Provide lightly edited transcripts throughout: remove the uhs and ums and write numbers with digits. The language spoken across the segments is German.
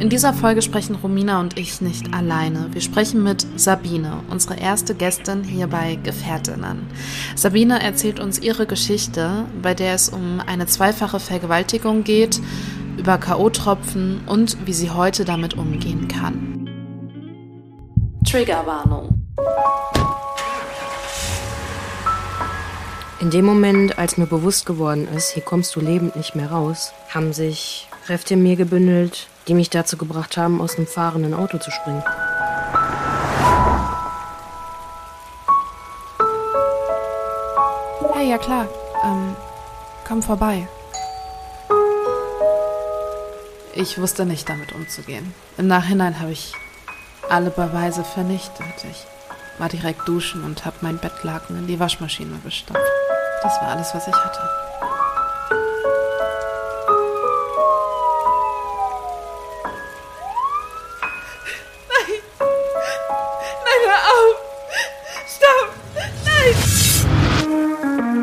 In dieser Folge sprechen Romina und ich nicht alleine. Wir sprechen mit Sabine, unsere erste Gästin hier bei Gefährtinnen. Sabine erzählt uns ihre Geschichte, bei der es um eine zweifache Vergewaltigung geht, über K.O.-Tropfen und wie sie heute damit umgehen kann. Triggerwarnung. In dem Moment, als mir bewusst geworden ist, hier kommst du lebend nicht mehr raus, haben sich Kräfte in mir gebündelt, die mich dazu gebracht haben, aus einem fahrenden Auto zu springen. Hey, ja klar, komm vorbei. Ich wusste nicht, damit umzugehen. Im Nachhinein habe ich alle Beweise vernichtet. Ich war direkt duschen und habe mein Bettlaken in die Waschmaschine gestopft. Das war alles, was ich hatte.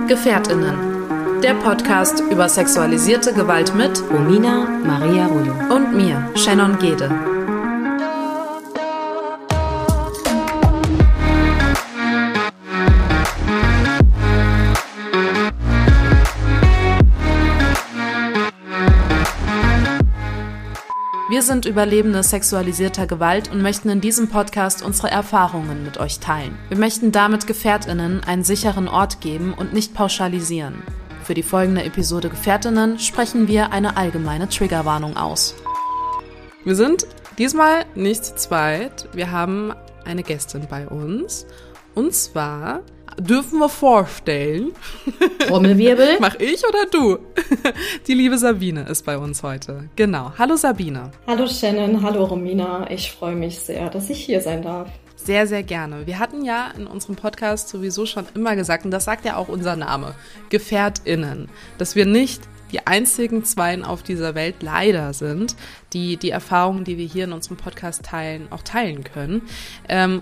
Gefährtinnen, der Podcast über sexualisierte Gewalt mit Romina Maria Ruyo und mir, Shannon Gaede. Wir sind Überlebende sexualisierter Gewalt und möchten in diesem Podcast unsere Erfahrungen mit euch teilen. Wir möchten damit GefährtInnen einen sicheren Ort geben und nicht pauschalisieren. Für die folgende Episode GefährtInnen sprechen wir eine allgemeine Triggerwarnung aus. Wir sind diesmal nicht zu zweit. Wir haben eine Gästin bei uns. Und zwar dürfen wir vorstellen. Trommelwirbel. Mach ich oder du? Die liebe Sabine ist bei uns heute. Genau. Hallo Sabine. Hallo Shannon, hallo Romina. Ich freue mich sehr, dass ich hier sein darf. Sehr, sehr gerne. Wir hatten ja in unserem Podcast sowieso schon immer gesagt, und das sagt ja auch unser Name, GefährtInnen, dass wir nicht die einzigen Zweien auf dieser Welt leider sind, die die Erfahrungen, die wir hier in unserem Podcast teilen, auch teilen können.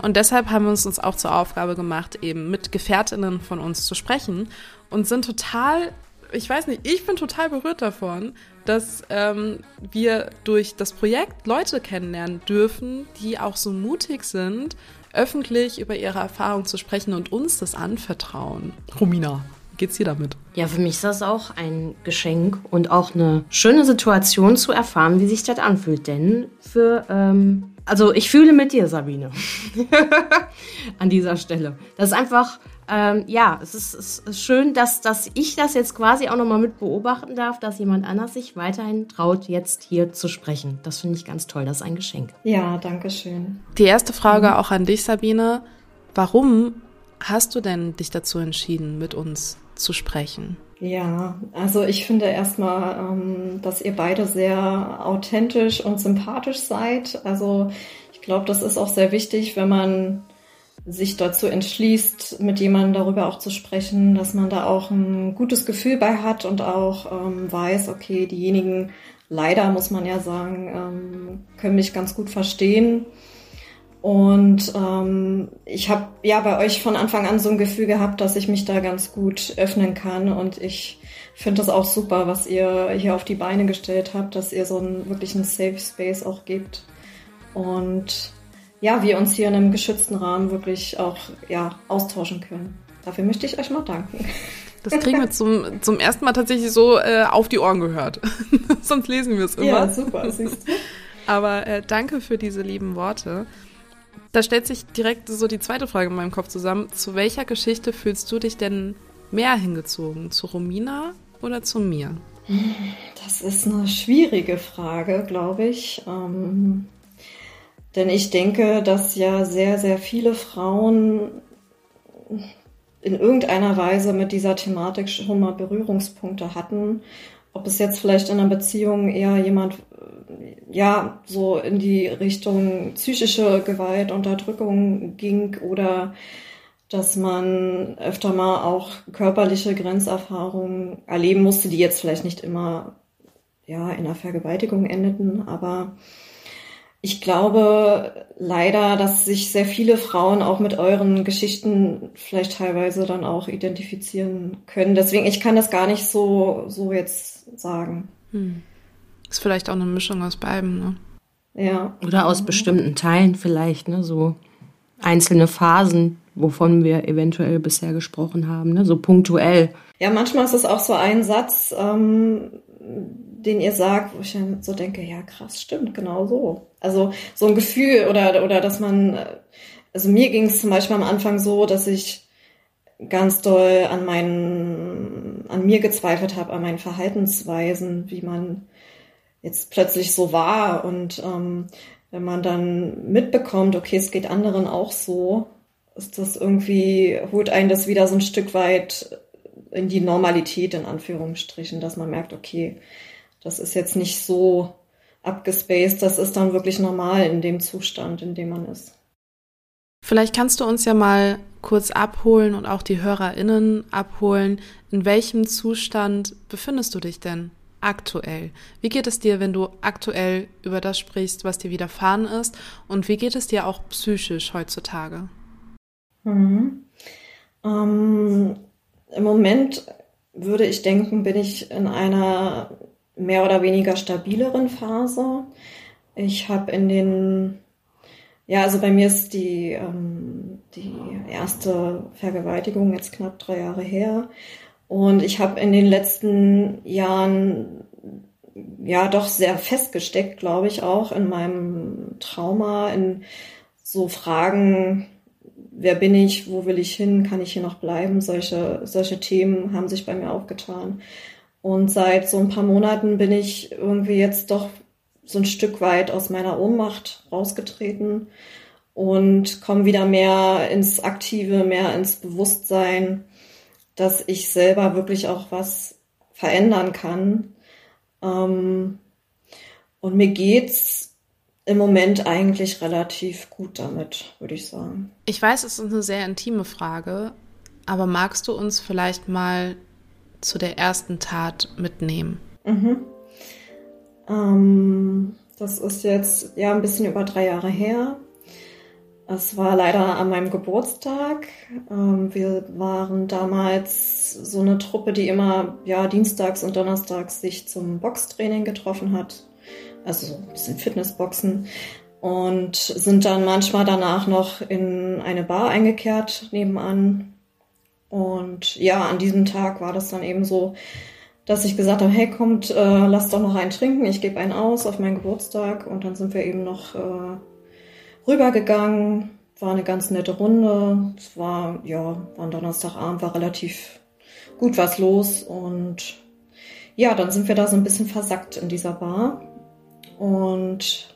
Und deshalb haben wir uns auch zur Aufgabe gemacht, eben mit GefährtInnen von uns zu sprechen und sind total, ich weiß nicht, ich bin total berührt davon, dass wir durch das Projekt Leute kennenlernen dürfen, die auch so mutig sind, öffentlich über ihre Erfahrungen zu sprechen und uns das anvertrauen. Romina, wie geht's dir damit? Ja, für mich ist das auch ein Geschenk und auch eine schöne Situation zu erfahren, wie sich das anfühlt. Denn ich fühle mit dir, Sabine, an dieser Stelle. Das ist einfach, es ist schön, dass ich das jetzt quasi auch nochmal mit beobachten darf, dass jemand anders sich weiterhin traut, jetzt hier zu sprechen. Das finde ich ganz toll, das ist ein Geschenk. Ja, danke schön. Die erste Frage auch an dich, Sabine. Warum hast du denn dich dazu entschieden, mit uns zu sprechen? Ja, also ich finde erstmal, dass ihr beide sehr authentisch und sympathisch seid. Also ich glaube, das ist auch sehr wichtig, wenn man sich dazu entschließt, mit jemandem darüber auch zu sprechen, dass man da auch ein gutes Gefühl bei hat und auch weiß, okay, diejenigen, leider muss man ja sagen, können mich ganz gut verstehen. Und ich habe ja bei euch von Anfang an so ein Gefühl gehabt, dass ich mich da ganz gut öffnen kann. Und ich finde das auch super, was ihr hier auf die Beine gestellt habt, dass ihr so einen wirklichen Safe Space auch gebt. Und ja, wir uns hier in einem geschützten Rahmen wirklich auch austauschen können. Dafür möchte ich euch mal danken. Das kriegen wir zum ersten Mal tatsächlich so auf die Ohren gehört. Sonst lesen wir es immer. Ja, super, siehst du. Aber danke für diese lieben Worte. Da stellt sich direkt so die zweite Frage in meinem Kopf zusammen. Zu welcher Geschichte fühlst du dich denn mehr hingezogen? Zu Romina oder zu mir? Das ist eine schwierige Frage, glaube ich. Denn ich denke, dass ja sehr, sehr viele Frauen in irgendeiner Weise mit dieser Thematik schon mal Berührungspunkte hatten. Ob es jetzt vielleicht in einer Beziehung eher jemand so in die Richtung psychische Gewalt, Unterdrückung ging oder dass man öfter mal auch körperliche Grenzerfahrungen erleben musste, die jetzt vielleicht nicht immer in einer Vergewaltigung endeten. Aber ich glaube leider, dass sich sehr viele Frauen auch mit euren Geschichten vielleicht teilweise dann auch identifizieren können. Deswegen, ich kann das gar nicht so jetzt sagen. Ist vielleicht auch eine Mischung aus beidem, ne? Ja. Oder aus bestimmten Teilen vielleicht, ne, so einzelne Phasen, wovon wir eventuell bisher gesprochen haben, ne, so punktuell. Ja, manchmal ist es auch so ein Satz, den ihr sagt, wo ich dann so denke, ja krass, stimmt, genau so. Also so ein Gefühl oder dass man, also mir ging es zum Beispiel am Anfang so, dass ich ganz doll an mir gezweifelt habe, an meinen Verhaltensweisen, wie man jetzt plötzlich so war. Und wenn man dann mitbekommt, okay, es geht anderen auch so, ist das irgendwie, holt einen das wieder so ein Stück weit in die Normalität, in Anführungsstrichen, dass man merkt, okay, das ist jetzt nicht so abgespaced, das ist dann wirklich normal in dem Zustand, in dem man ist. Vielleicht kannst du uns ja mal kurz abholen und auch die HörerInnen abholen. In welchem Zustand befindest du dich denn aktuell? Wie geht es dir, wenn du aktuell über das sprichst, was dir widerfahren ist? Und wie geht es dir auch psychisch heutzutage? Mhm. Im Moment würde ich denken, bin ich in einer mehr oder weniger stabileren Phase. Ich habe also bei mir ist die erste Vergewaltigung jetzt knapp 3 Jahre her. Und ich habe in den letzten Jahren ja doch sehr festgesteckt, glaube ich, auch in meinem Trauma, in so Fragen, wer bin ich, wo will ich hin, kann ich hier noch bleiben? Solche Themen haben sich bei mir aufgetan. Und seit so ein paar Monaten bin ich irgendwie jetzt doch so ein Stück weit aus meiner Ohnmacht rausgetreten und komme wieder mehr ins Aktive, mehr ins Bewusstsein, dass ich selber wirklich auch was verändern kann. Und mir geht's im Moment eigentlich relativ gut damit, würde ich sagen. Ich weiß, es ist eine sehr intime Frage, aber magst du uns vielleicht mal zu der ersten Tat mitnehmen? Mhm. Das ist jetzt ja ein bisschen über 3 Jahre her. Es war leider an meinem Geburtstag. Wir waren damals so eine Truppe, die immer dienstags und donnerstags sich zum Boxtraining getroffen hat. Also so ein bisschen Fitnessboxen. Und sind dann manchmal danach noch in eine Bar eingekehrt nebenan. Und ja, an diesem Tag war das dann eben so, dass ich gesagt habe, hey, kommt, lasst doch noch einen trinken. Ich gebe einen aus auf meinen Geburtstag. Und dann sind wir eben noch rübergegangen. War eine ganz nette Runde. Es war ein Donnerstagabend, war relativ gut was los. Und ja, dann sind wir da so ein bisschen versackt in dieser Bar. Und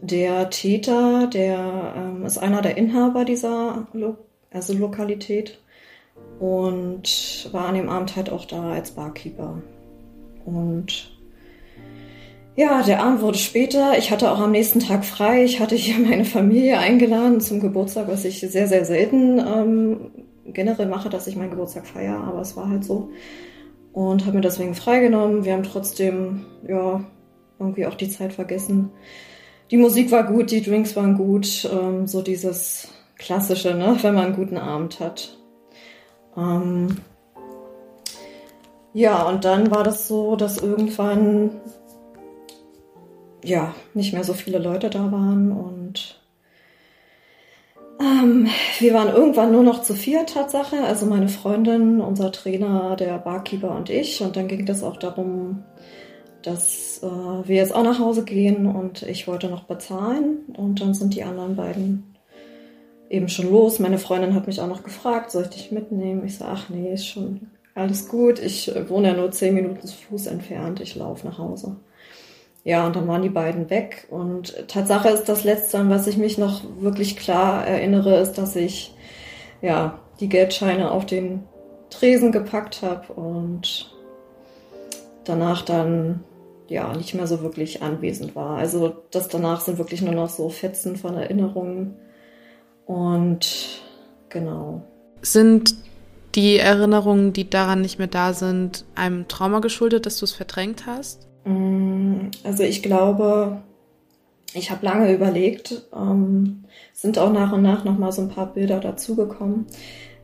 der Täter, der ist einer der Inhaber dieser Lokalität und war an dem Abend halt auch da als Barkeeper. Und ja, der Abend wurde später. Ich hatte auch am nächsten Tag frei. Ich hatte hier meine Familie eingeladen zum Geburtstag, was ich sehr, sehr selten generell mache, dass ich meinen Geburtstag feiere, aber es war halt so. Und habe mir deswegen freigenommen. Wir haben trotzdem, irgendwie auch die Zeit vergessen. Die Musik war gut, die Drinks waren gut, so dieses Klassische, ne, wenn man einen guten Abend hat. Und dann war das so, dass irgendwann nicht mehr so viele Leute da waren und wir waren irgendwann nur noch zu 4, Tatsache, also meine Freundin, unser Trainer, der Barkeeper und ich. Und dann ging das auch darum, dass wir jetzt auch nach Hause gehen und ich wollte noch bezahlen. Und dann sind die anderen beiden eben schon los. Meine Freundin hat mich auch noch gefragt, soll ich dich mitnehmen? Ich sage, ach nee, ist schon alles gut. Ich wohne ja nur 10 Minuten zu Fuß entfernt. Ich laufe nach Hause. Ja, und dann waren die beiden weg. Und Tatsache ist, das Letzte, an was ich mich noch wirklich klar erinnere, ist, dass ich die Geldscheine auf den Tresen gepackt habe und danach dann nicht mehr so wirklich anwesend war. Also das danach sind wirklich nur noch so Fetzen von Erinnerungen. Und genau. Sind die Erinnerungen, die daran nicht mehr da sind, einem Trauma geschuldet, dass du es verdrängt hast? Also ich glaube, ich habe lange überlegt. Sind auch nach und nach nochmal so ein paar Bilder dazugekommen.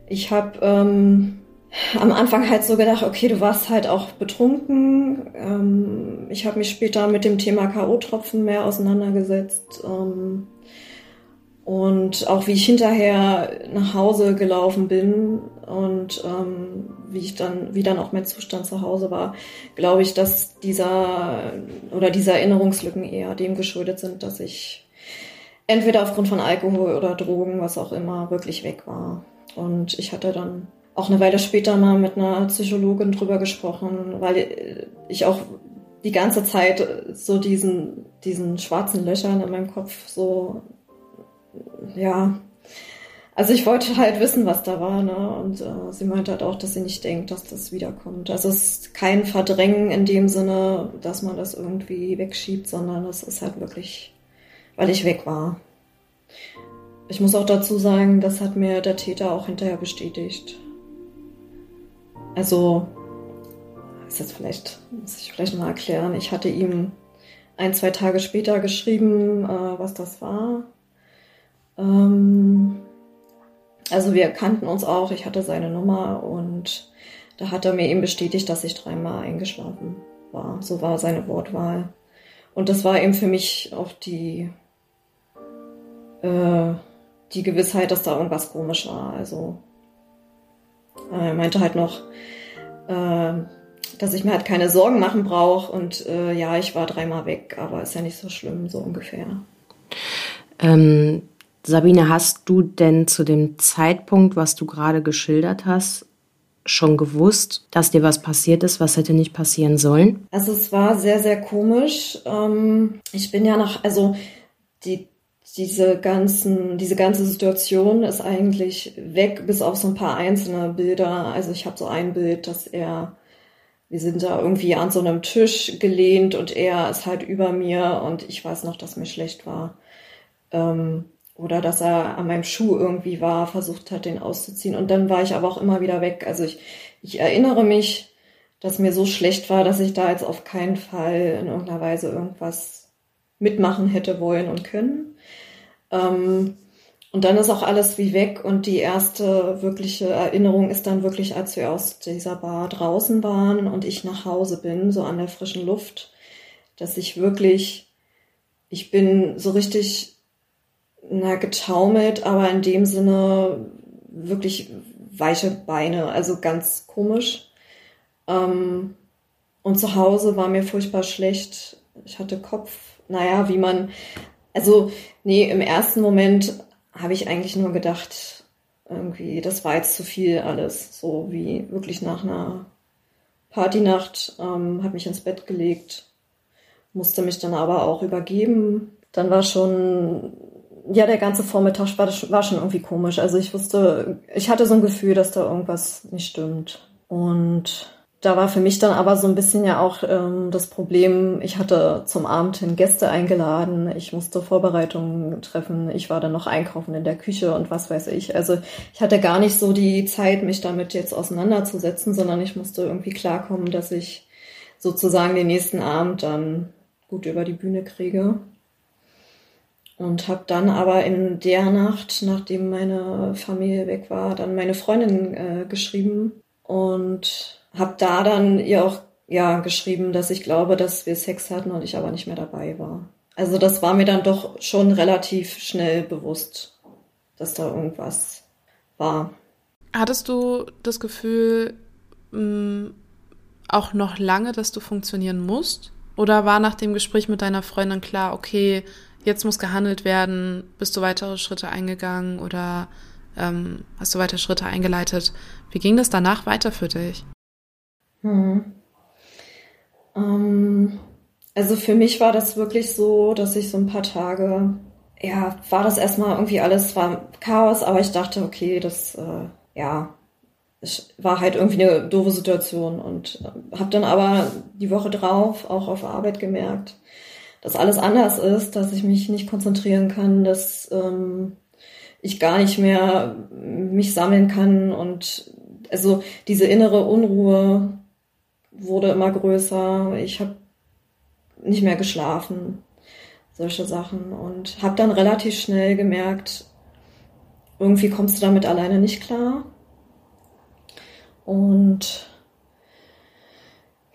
Ich habe am Anfang halt so gedacht, okay, du warst halt auch betrunken. Ich habe mich später mit dem Thema K.O.-Tropfen mehr auseinandergesetzt. Und auch wie ich hinterher nach Hause gelaufen bin und wie dann auch mein Zustand zu Hause war, glaube ich, dass diese Erinnerungslücken eher dem geschuldet sind, dass ich entweder aufgrund von Alkohol oder Drogen, was auch immer, wirklich weg war. Und ich hatte dann auch eine Weile später mal mit einer Psychologin drüber gesprochen, weil ich auch die ganze Zeit so diesen schwarzen Löchern in meinem Kopf so, ja, also ich wollte halt wissen, was da war, ne? Und sie meinte halt auch, dass sie nicht denkt, dass das wiederkommt. Also es ist kein Verdrängen in dem Sinne, dass man das irgendwie wegschiebt, sondern es ist halt wirklich, weil ich weg war. Ich muss auch dazu sagen, das hat mir der Täter auch hinterher bestätigt. Also, muss ich vielleicht mal erklären, ich hatte ihm 1-2 Tage später geschrieben, was das war. Also wir kannten uns auch, ich hatte seine Nummer und da hat er mir eben bestätigt, dass ich 3-mal eingeschlafen war. So war seine Wortwahl. Und das war eben für mich auch die Gewissheit, dass da irgendwas komisch war. Also er meinte halt noch, dass ich mir halt keine Sorgen machen brauche und ja, ich war 3-mal weg, aber ist ja nicht so schlimm, so ungefähr. Sabine, hast du denn zu dem Zeitpunkt, was du gerade geschildert hast, schon gewusst, dass dir was passiert ist, was hätte nicht passieren sollen? Also es war sehr, sehr komisch. Ich bin ja diese ganze Situation ist eigentlich weg, bis auf so ein paar einzelne Bilder. Also ich habe so ein Bild, wir sind da irgendwie an so einem Tisch gelehnt und er ist halt über mir und ich weiß noch, dass mir schlecht war. Oder dass er an meinem Schuh irgendwie war, versucht hat, den auszuziehen. Und dann war ich aber auch immer wieder weg. Also ich erinnere mich, dass mir so schlecht war, dass ich da jetzt auf keinen Fall in irgendeiner Weise irgendwas mitmachen hätte wollen und können. Und dann ist auch alles wie weg. Und die erste wirkliche Erinnerung ist dann wirklich, als wir aus dieser Bar draußen waren und ich nach Hause bin, so an der frischen Luft, dass ich bin so richtig getaumelt, aber in dem Sinne wirklich weiche Beine, also ganz komisch. Und zu Hause war mir furchtbar schlecht. Ich hatte Kopf, im ersten Moment habe ich eigentlich nur gedacht, irgendwie, das war jetzt zu viel alles, so wie wirklich nach einer Partynacht, habe mich ins Bett gelegt, musste mich dann aber auch übergeben. Dann war schon... Ja, der ganze Vormittag war schon irgendwie komisch. Also ich hatte so ein Gefühl, dass da irgendwas nicht stimmt. Und da war für mich dann aber so ein bisschen ja auch das Problem, ich hatte zum Abend hin Gäste eingeladen, ich musste Vorbereitungen treffen, ich war dann noch einkaufen in der Küche und was weiß ich. Also ich hatte gar nicht so die Zeit, mich damit jetzt auseinanderzusetzen, sondern ich musste irgendwie klarkommen, dass ich sozusagen den nächsten Abend dann gut über die Bühne kriege. Und habe dann aber in der Nacht, nachdem meine Familie weg war, dann meine Freundin geschrieben und habe da dann ihr auch geschrieben, dass ich glaube, dass wir Sex hatten und ich aber nicht mehr dabei war. Also das war mir dann doch schon relativ schnell bewusst, dass da irgendwas war. Hattest du das Gefühl auch noch lange, dass du funktionieren musst? Oder war nach dem Gespräch mit deiner Freundin klar, okay, jetzt muss gehandelt werden, bist du weitere Schritte eingegangen oder hast du weitere Schritte eingeleitet? Wie ging das danach weiter für dich? Also für mich war das wirklich so, dass ich so ein paar Tage, war das erstmal irgendwie alles, war Chaos, aber ich dachte, okay, das, es war halt irgendwie eine doofe Situation und habe dann aber die Woche drauf auch auf Arbeit gemerkt, dass alles anders ist, dass ich mich nicht konzentrieren kann, dass ich gar nicht mehr mich sammeln kann. Und also diese innere Unruhe wurde immer größer. Ich habe nicht mehr geschlafen, solche Sachen. Und habe dann relativ schnell gemerkt, irgendwie kommst du damit alleine nicht klar. Und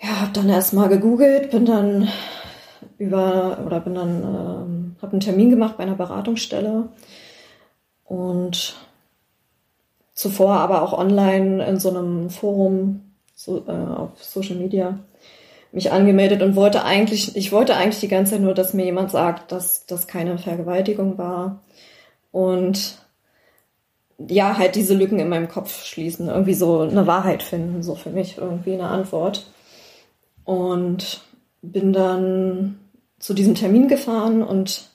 ja, habe dann erstmal gegoogelt, habe einen Termin gemacht bei einer Beratungsstelle und zuvor aber auch online in so einem Forum auf Social Media mich angemeldet und wollte eigentlich die ganze Zeit nur, dass mir jemand sagt, dass das keine Vergewaltigung war und ja, halt diese Lücken in meinem Kopf schließen, irgendwie so eine Wahrheit finden, so für mich irgendwie eine Antwort. Und bin dann zu diesem Termin gefahren und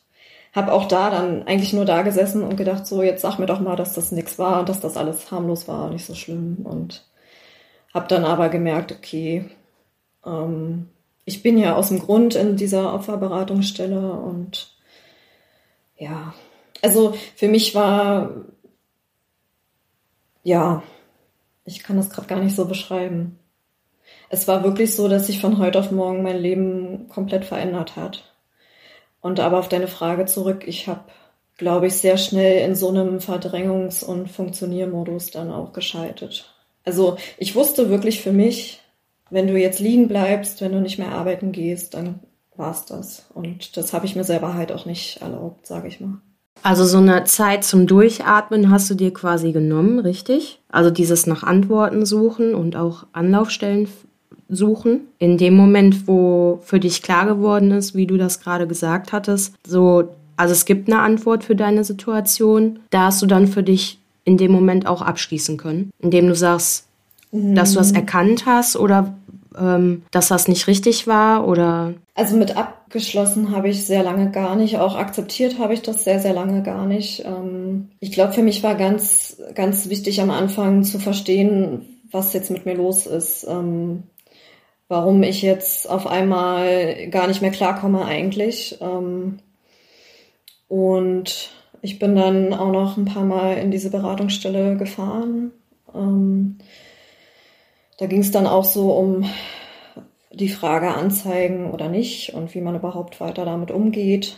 habe auch da dann eigentlich nur da gesessen und gedacht, so jetzt sag mir doch mal, dass das nichts war, dass das alles harmlos war, nicht so schlimm. Und habe dann aber gemerkt, okay, ich bin ja aus dem Grund in dieser Opferberatungsstelle und ja, also für mich war, ja, ich kann das gerade gar nicht so beschreiben. Es war wirklich so, dass sich von heute auf morgen mein Leben komplett verändert hat. Und aber auf deine Frage zurück, ich habe, glaube ich, sehr schnell in so einem Verdrängungs- und Funktioniermodus dann auch geschaltet. Also ich wusste wirklich für mich, wenn du jetzt liegen bleibst, wenn du nicht mehr arbeiten gehst, dann war's das. Und das habe ich mir selber halt auch nicht erlaubt, sage ich mal. Also so eine Zeit zum Durchatmen hast du dir quasi genommen, richtig? Also dieses nach Antworten suchen und auch Anlaufstellen suchen. In dem Moment, wo für dich klar geworden ist, wie du das gerade gesagt hattest, so, also es gibt eine Antwort für deine Situation, da hast du dann für dich in dem Moment auch abschließen können, indem du sagst, dass du das erkannt hast oder dass das nicht richtig war oder... Also mit abgeschlossen habe ich sehr lange gar nicht, auch akzeptiert habe ich das sehr, sehr lange gar nicht. Ich glaube, für mich war ganz, ganz wichtig am Anfang zu verstehen, was jetzt mit mir los ist, warum ich jetzt auf einmal gar nicht mehr klarkomme eigentlich. Und ich bin dann auch noch ein paar Mal in diese Beratungsstelle gefahren. Da ging es dann auch so um die Frage anzeigen oder nicht und wie man überhaupt weiter damit umgeht.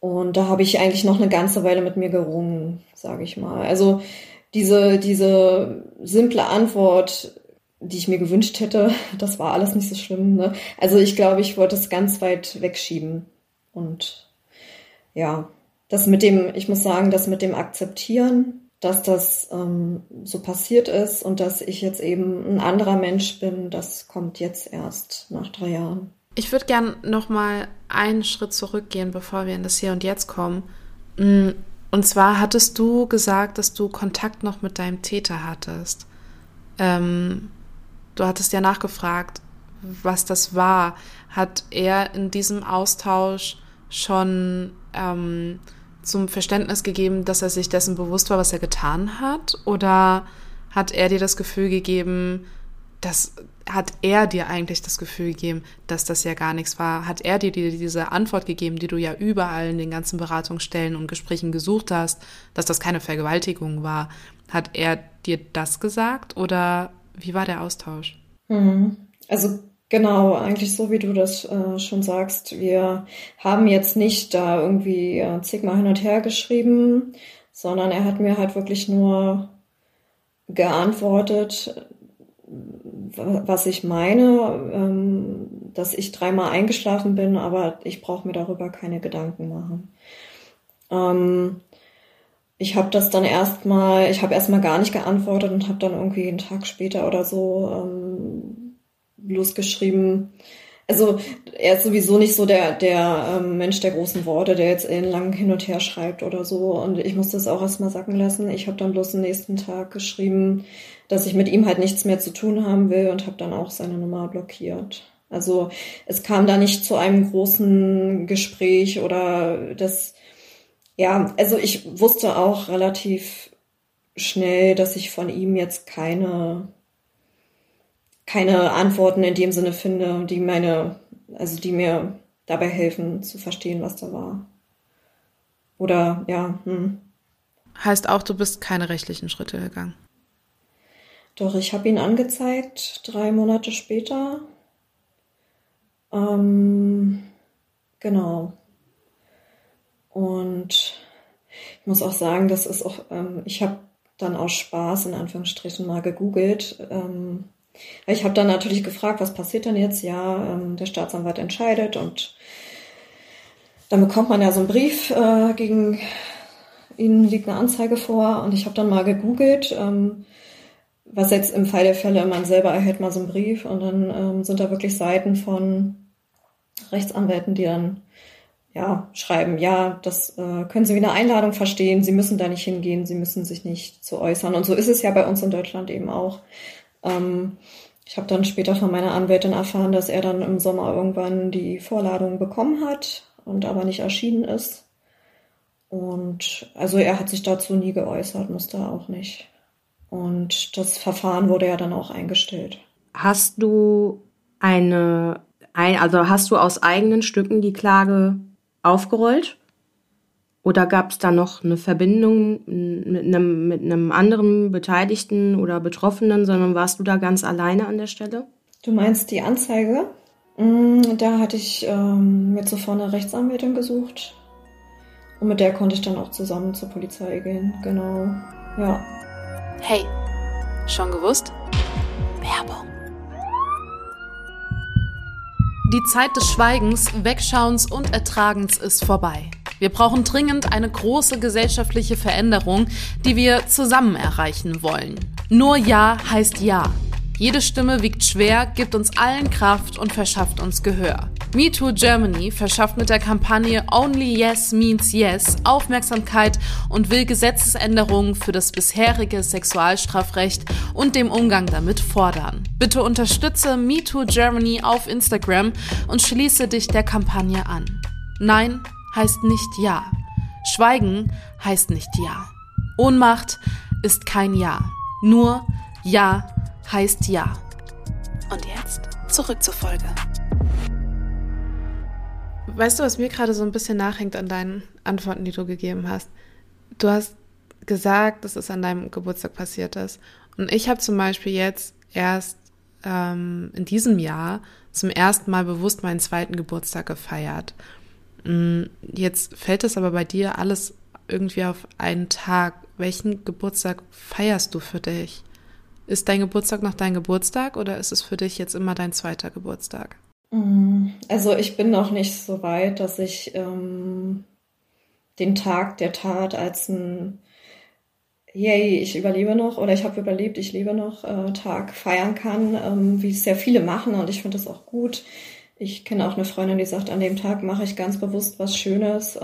Und da habe ich eigentlich noch eine ganze Weile mit mir gerungen, sage ich mal. Also diese simple Antwort, die ich mir gewünscht hätte, das war alles nicht so schlimm, ne? Also ich glaube, ich wollte es ganz weit wegschieben. Und ja, das mit dem Akzeptieren, dass das so passiert ist und dass ich jetzt eben ein anderer Mensch bin, das kommt jetzt erst nach 3 Jahren. Ich würde gern nochmal einen Schritt zurückgehen, bevor wir in das Hier und Jetzt kommen. Und zwar hattest du gesagt, dass du Kontakt noch mit deinem Täter hattest. Du hattest ja nachgefragt, was das war. Hat er in diesem Austausch schon... zum Verständnis gegeben, dass er sich dessen bewusst war, was er getan hat? Oder hat er dir eigentlich das Gefühl gegeben, dass das ja gar nichts war? Hat er dir diese Antwort gegeben, die du ja überall in den ganzen Beratungsstellen und Gesprächen gesucht hast, dass das keine Vergewaltigung war? Hat er dir das gesagt? Oder wie war der Austausch? Also genau, eigentlich so, wie du das schon sagst. Wir haben jetzt nicht da irgendwie zigmal hin und her geschrieben, sondern er hat mir halt wirklich nur geantwortet, was ich meine, dass ich 3-mal eingeschlafen bin, aber ich brauche mir darüber keine Gedanken machen. Ich habe erstmal gar nicht geantwortet und habe dann irgendwie einen Tag später oder so losgeschrieben. Also er ist sowieso nicht so der Mensch der großen Worte, der jetzt lang hin und her schreibt oder so. Und ich musste es auch erstmal sacken lassen. Ich habe dann bloß am nächsten Tag geschrieben, dass ich mit ihm halt nichts mehr zu tun haben will und habe dann auch seine Nummer blockiert. Also es kam da nicht zu einem großen Gespräch oder das... Ja, also ich wusste auch relativ schnell, dass ich von ihm jetzt keine Antworten in dem Sinne finde, die mir dabei helfen zu verstehen, was da war. Oder ja. Heißt auch, du bist keine rechtlichen Schritte gegangen? Doch, ich habe ihn angezeigt, 3 Monate später. Genau. Und ich muss auch sagen, ich habe dann aus Spaß in Anführungsstrichen mal gegoogelt. Ich habe dann natürlich gefragt, was passiert denn jetzt? Ja, der Staatsanwalt entscheidet und dann bekommt man ja so einen Brief, gegen ihn liegt eine Anzeige vor und ich habe dann mal gegoogelt, was jetzt im Fall der Fälle, man selber erhält mal so einen Brief und dann sind da wirklich Seiten von Rechtsanwälten, die dann ja schreiben, ja, das können Sie wie eine Einladung verstehen, Sie müssen da nicht hingehen, Sie müssen sich nicht zu äußern. Und so ist es ja bei uns in Deutschland eben auch. Ich habe dann später von meiner Anwältin erfahren, dass er dann im Sommer irgendwann die Vorladung bekommen hat und aber nicht erschienen ist. Und also er hat sich dazu nie geäußert, musste er auch nicht. Und das Verfahren wurde ja dann auch eingestellt. Hast du hast du aus eigenen Stücken die Klage aufgerollt? Oder gab es da noch eine Verbindung mit einem anderen Beteiligten oder Betroffenen, sondern warst du da ganz alleine an der Stelle? Du meinst die Anzeige? Da hatte ich mir zuvor eine Rechtsanwältin gesucht. Und mit der konnte ich dann auch zusammen zur Polizei gehen. Genau, ja. Hey, schon gewusst? Werbung. Die Zeit des Schweigens, Wegschauens und Ertragens ist vorbei. Wir brauchen dringend eine große gesellschaftliche Veränderung, die wir zusammen erreichen wollen. Nur Ja heißt Ja. Jede Stimme wiegt schwer, gibt uns allen Kraft und verschafft uns Gehör. MeToo Germany verschafft mit der Kampagne Only Yes Means Yes Aufmerksamkeit und will Gesetzesänderungen für das bisherige Sexualstrafrecht und dem Umgang damit fordern. Bitte unterstütze MeToo Germany auf Instagram und schließe dich der Kampagne an. Nein heißt nicht Ja. Schweigen heißt nicht Ja. Ohnmacht ist kein Ja. Nur Ja heißt Ja. Und jetzt zurück zur Folge. Weißt du, was mir gerade so ein bisschen nachhängt an deinen Antworten, die du gegeben hast? Du hast gesagt, dass es an deinem Geburtstag passiert ist. Und ich habe zum Beispiel jetzt erst in diesem Jahr zum ersten Mal bewusst meinen zweiten Geburtstag gefeiert. Jetzt fällt es aber bei dir alles irgendwie auf einen Tag. Welchen Geburtstag feierst du für dich? Ist dein Geburtstag noch dein Geburtstag oder ist es für dich jetzt immer dein zweiter Geburtstag? Also ich bin noch nicht so weit, dass ich den Tag der Tat als ein Yay, ich überlebe noch oder ich habe überlebt, ich lebe noch Tag feiern kann, wie es ja viele machen und ich finde das auch gut. Ich kenne auch eine Freundin, die sagt, an dem Tag mache ich ganz bewusst was Schönes.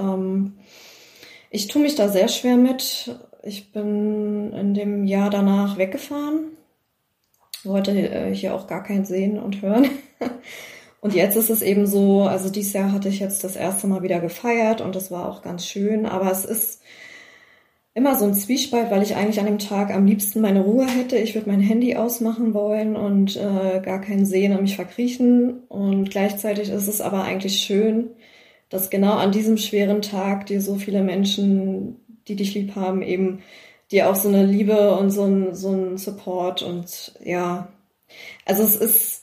Ich tue mich da sehr schwer mit. Ich bin in dem Jahr danach weggefahren, wollte hier auch gar kein sehen und hören. Und jetzt ist es eben so, also dieses Jahr hatte ich jetzt das erste Mal wieder gefeiert und das war auch ganz schön, aber es ist immer so ein Zwiespalt, weil ich eigentlich an dem Tag am liebsten meine Ruhe hätte. Ich würde mein Handy ausmachen wollen und gar keinen sehen und mich verkriechen und gleichzeitig ist es aber eigentlich schön, dass genau an diesem schweren Tag dir so viele Menschen, die dich lieb haben, eben dir auch so eine Liebe und so ein Support und ja, also es ist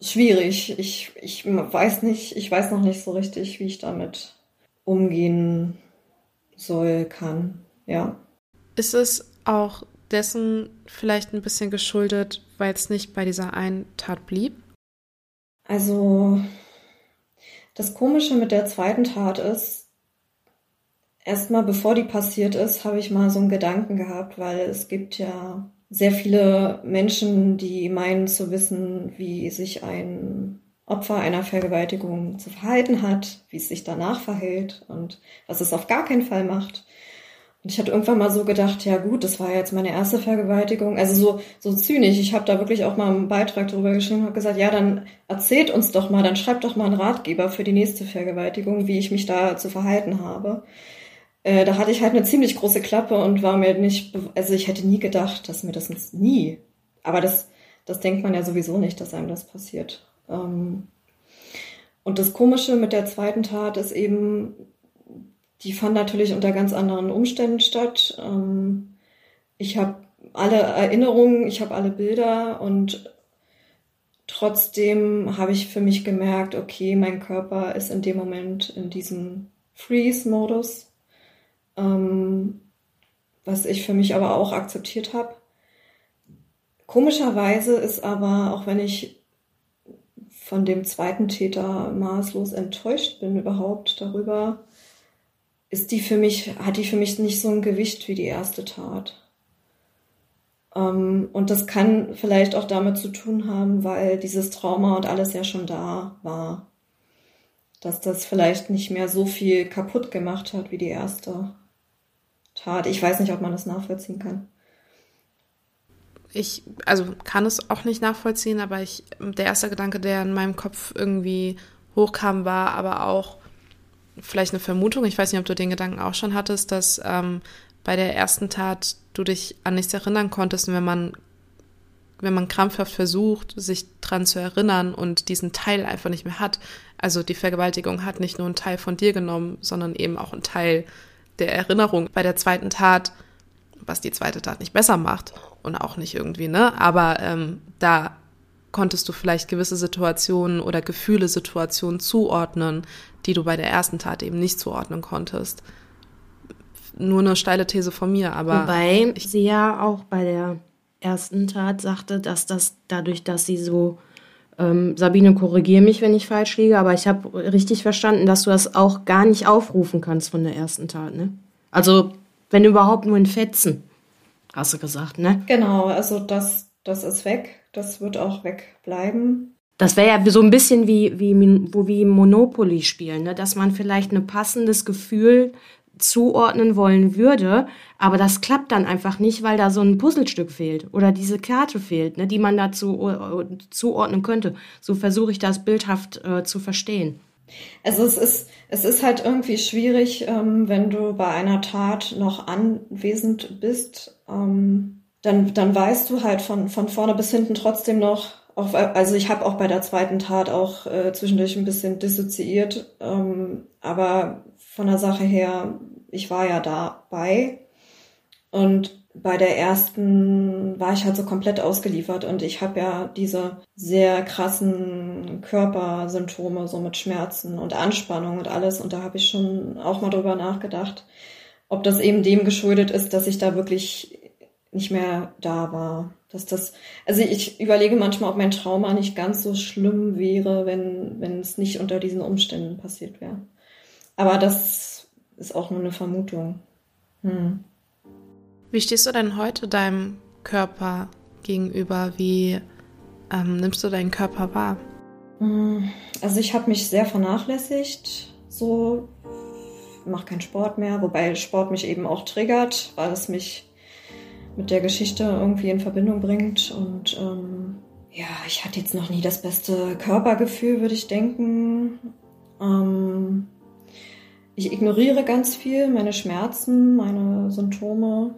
schwierig. Ich weiß noch nicht so richtig, wie ich damit umgehen soll, kann, ja. Ist es auch dessen vielleicht ein bisschen geschuldet, weil es nicht bei dieser einen Tat blieb? Also das Komische mit der zweiten Tat ist, erstmal bevor die passiert ist, habe ich mal so einen Gedanken gehabt, weil es gibt ja sehr viele Menschen, die meinen zu wissen, wie sich ein Opfer einer Vergewaltigung zu verhalten hat, wie es sich danach verhält und was es auf gar keinen Fall macht. Und ich hatte irgendwann mal so gedacht, ja gut, das war jetzt meine erste Vergewaltigung. Also so zynisch. Ich habe da wirklich auch mal einen Beitrag drüber geschrieben und habe gesagt, ja, dann erzählt uns doch mal, dann schreibt doch mal einen Ratgeber für die nächste Vergewaltigung, wie ich mich da zu verhalten habe. Da hatte ich halt eine ziemlich große Klappe und war mir nicht, also ich hätte nie gedacht, dass mir das nie, aber das denkt man ja sowieso nicht, dass einem das passiert. Und das Komische mit der zweiten Tat ist eben, die fand natürlich unter ganz anderen Umständen statt. Ich habe alle Erinnerungen, ich habe alle Bilder und trotzdem habe ich für mich gemerkt, okay, mein Körper ist in dem Moment in diesem Freeze-Modus. was ich für mich aber auch akzeptiert habe. Komischerweise ist aber, auch wenn ich von dem zweiten Täter maßlos enttäuscht bin überhaupt darüber, hat die für mich nicht so ein Gewicht wie die erste Tat. Und das kann vielleicht auch damit zu tun haben, weil dieses Trauma und alles ja schon da war. Dass das vielleicht nicht mehr so viel kaputt gemacht hat wie die erste Tat. Ich weiß nicht, ob man das nachvollziehen kann. Ich kann es auch nicht nachvollziehen, aber der erste Gedanke, der in meinem Kopf irgendwie hochkam, war aber auch vielleicht eine Vermutung, ich weiß nicht, ob du den Gedanken auch schon hattest, dass bei der ersten Tat du dich an nichts erinnern konntest. Und wenn man krampfhaft versucht, sich dran zu erinnern und diesen Teil einfach nicht mehr hat, also die Vergewaltigung hat nicht nur einen Teil von dir genommen, sondern eben auch einen Teil der Erinnerung. Bei der zweiten Tat, was die zweite Tat nicht besser macht und auch nicht irgendwie, ne? Aber da konntest du vielleicht gewisse Situationen oder Gefühle, Situationen zuordnen, die du bei der ersten Tat eben nicht zuordnen konntest. Nur eine steile These von mir, aber... Wobei sie ja auch bei der ersten Tat sagte, dass das dadurch, dass sie so... Sabine, korrigiere mich, wenn ich falsch liege, aber ich habe richtig verstanden, dass du das auch gar nicht aufrufen kannst von der ersten Tat, ne? Also, wenn überhaupt nur in Fetzen, hast du gesagt, ne? Genau, also das ist weg, das wird auch wegbleiben. Das wäre ja so ein bisschen wie Monopoly spielen, ne? Dass man vielleicht ein passendes Gefühl zuordnen wollen würde, aber das klappt dann einfach nicht, weil da so ein Puzzlestück fehlt oder diese Karte fehlt, ne, die man dazu zuordnen könnte. So versuche ich das bildhaft zu verstehen. Also es ist halt irgendwie schwierig, wenn du bei einer Tat noch anwesend bist, dann weißt du halt von vorne bis hinten trotzdem noch, also ich habe auch bei der zweiten Tat auch zwischendurch ein bisschen dissoziiert, aber von der Sache her, ich war ja dabei und bei der ersten war ich halt so komplett ausgeliefert und ich habe ja diese sehr krassen Körpersymptome, so mit Schmerzen und Anspannung und alles, und da habe ich schon auch mal drüber nachgedacht, ob das eben dem geschuldet ist, dass ich da wirklich nicht mehr da war. Also ich überlege manchmal, ob mein Trauma nicht ganz so schlimm wäre, wenn es nicht unter diesen Umständen passiert wäre. Aber das ist auch nur eine Vermutung. Wie stehst du denn heute deinem Körper gegenüber? Wie nimmst du deinen Körper wahr? Also ich habe mich sehr vernachlässigt. So, mache keinen Sport mehr, wobei Sport mich eben auch triggert, weil es mich mit der Geschichte irgendwie in Verbindung bringt. Und ich hatte jetzt noch nie das beste Körpergefühl, würde ich denken. Ich ignoriere ganz viel, meine Schmerzen, meine Symptome.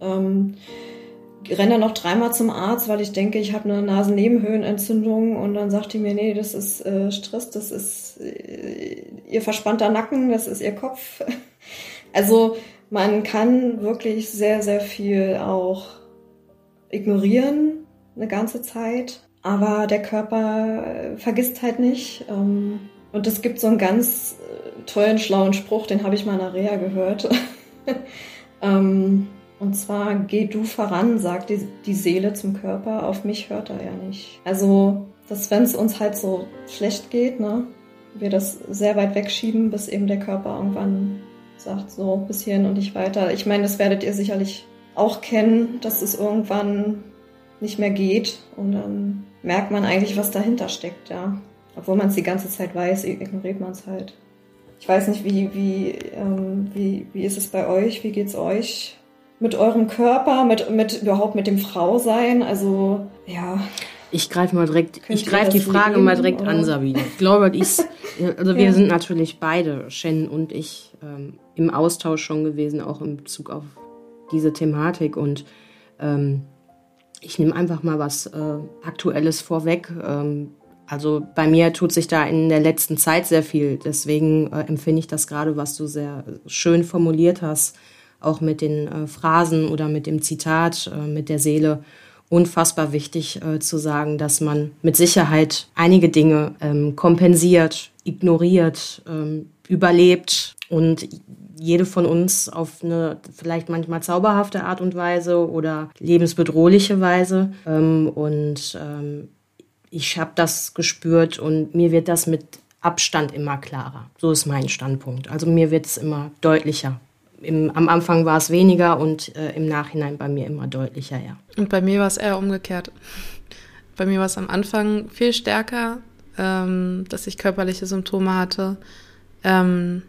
Renne noch dreimal zum Arzt, weil ich denke, ich habe eine Nasennebenhöhlenentzündung. Und dann sagt die mir, nee, das ist Stress, das ist ihr verspannter Nacken, das ist ihr Kopf. Also man kann wirklich sehr, sehr viel auch ignorieren, eine ganze Zeit. Aber der Körper vergisst halt nicht. Und es gibt so einen ganz tollen, schlauen Spruch, den habe ich mal in der Reha gehört. Und zwar, geh du voran, sagt die Seele zum Körper, auf mich hört er ja nicht. Also, dass wenn es uns halt so schlecht geht, ne, wir das sehr weit wegschieben, bis eben der Körper irgendwann sagt, so, bis hierhin und nicht weiter. Ich meine, das werdet ihr sicherlich auch kennen, dass es irgendwann nicht mehr geht. Und dann merkt man eigentlich, was dahinter steckt, ja. Obwohl man es die ganze Zeit weiß, ignoriert man es halt. Ich weiß nicht, wie ist es bei euch? Wie geht's euch mit eurem Körper, mit überhaupt mit dem Frausein? Also ja. Ich greife die Frage mal direkt an, Sabine. Ich glaube, wir sind natürlich beide, Shannon und ich, im Austausch schon gewesen, auch in Bezug auf diese Thematik. Und ich nehme einfach mal was Aktuelles vorweg. Also bei mir tut sich da in der letzten Zeit sehr viel. Deswegen empfinde ich das gerade, was du sehr schön formuliert hast, auch mit den Phrasen oder mit dem Zitat, mit der Seele, unfassbar wichtig zu sagen, dass man mit Sicherheit einige Dinge kompensiert, ignoriert, überlebt und jede von uns auf eine vielleicht manchmal zauberhafte Art und Weise oder lebensbedrohliche Weise. Ich habe das gespürt und mir wird das mit Abstand immer klarer. So ist mein Standpunkt. Also mir wird es immer deutlicher. Am Anfang war es weniger und im Nachhinein bei mir immer deutlicher, ja. Und bei mir war es eher umgekehrt. Bei mir war es am Anfang viel stärker, dass ich körperliche Symptome hatte. Und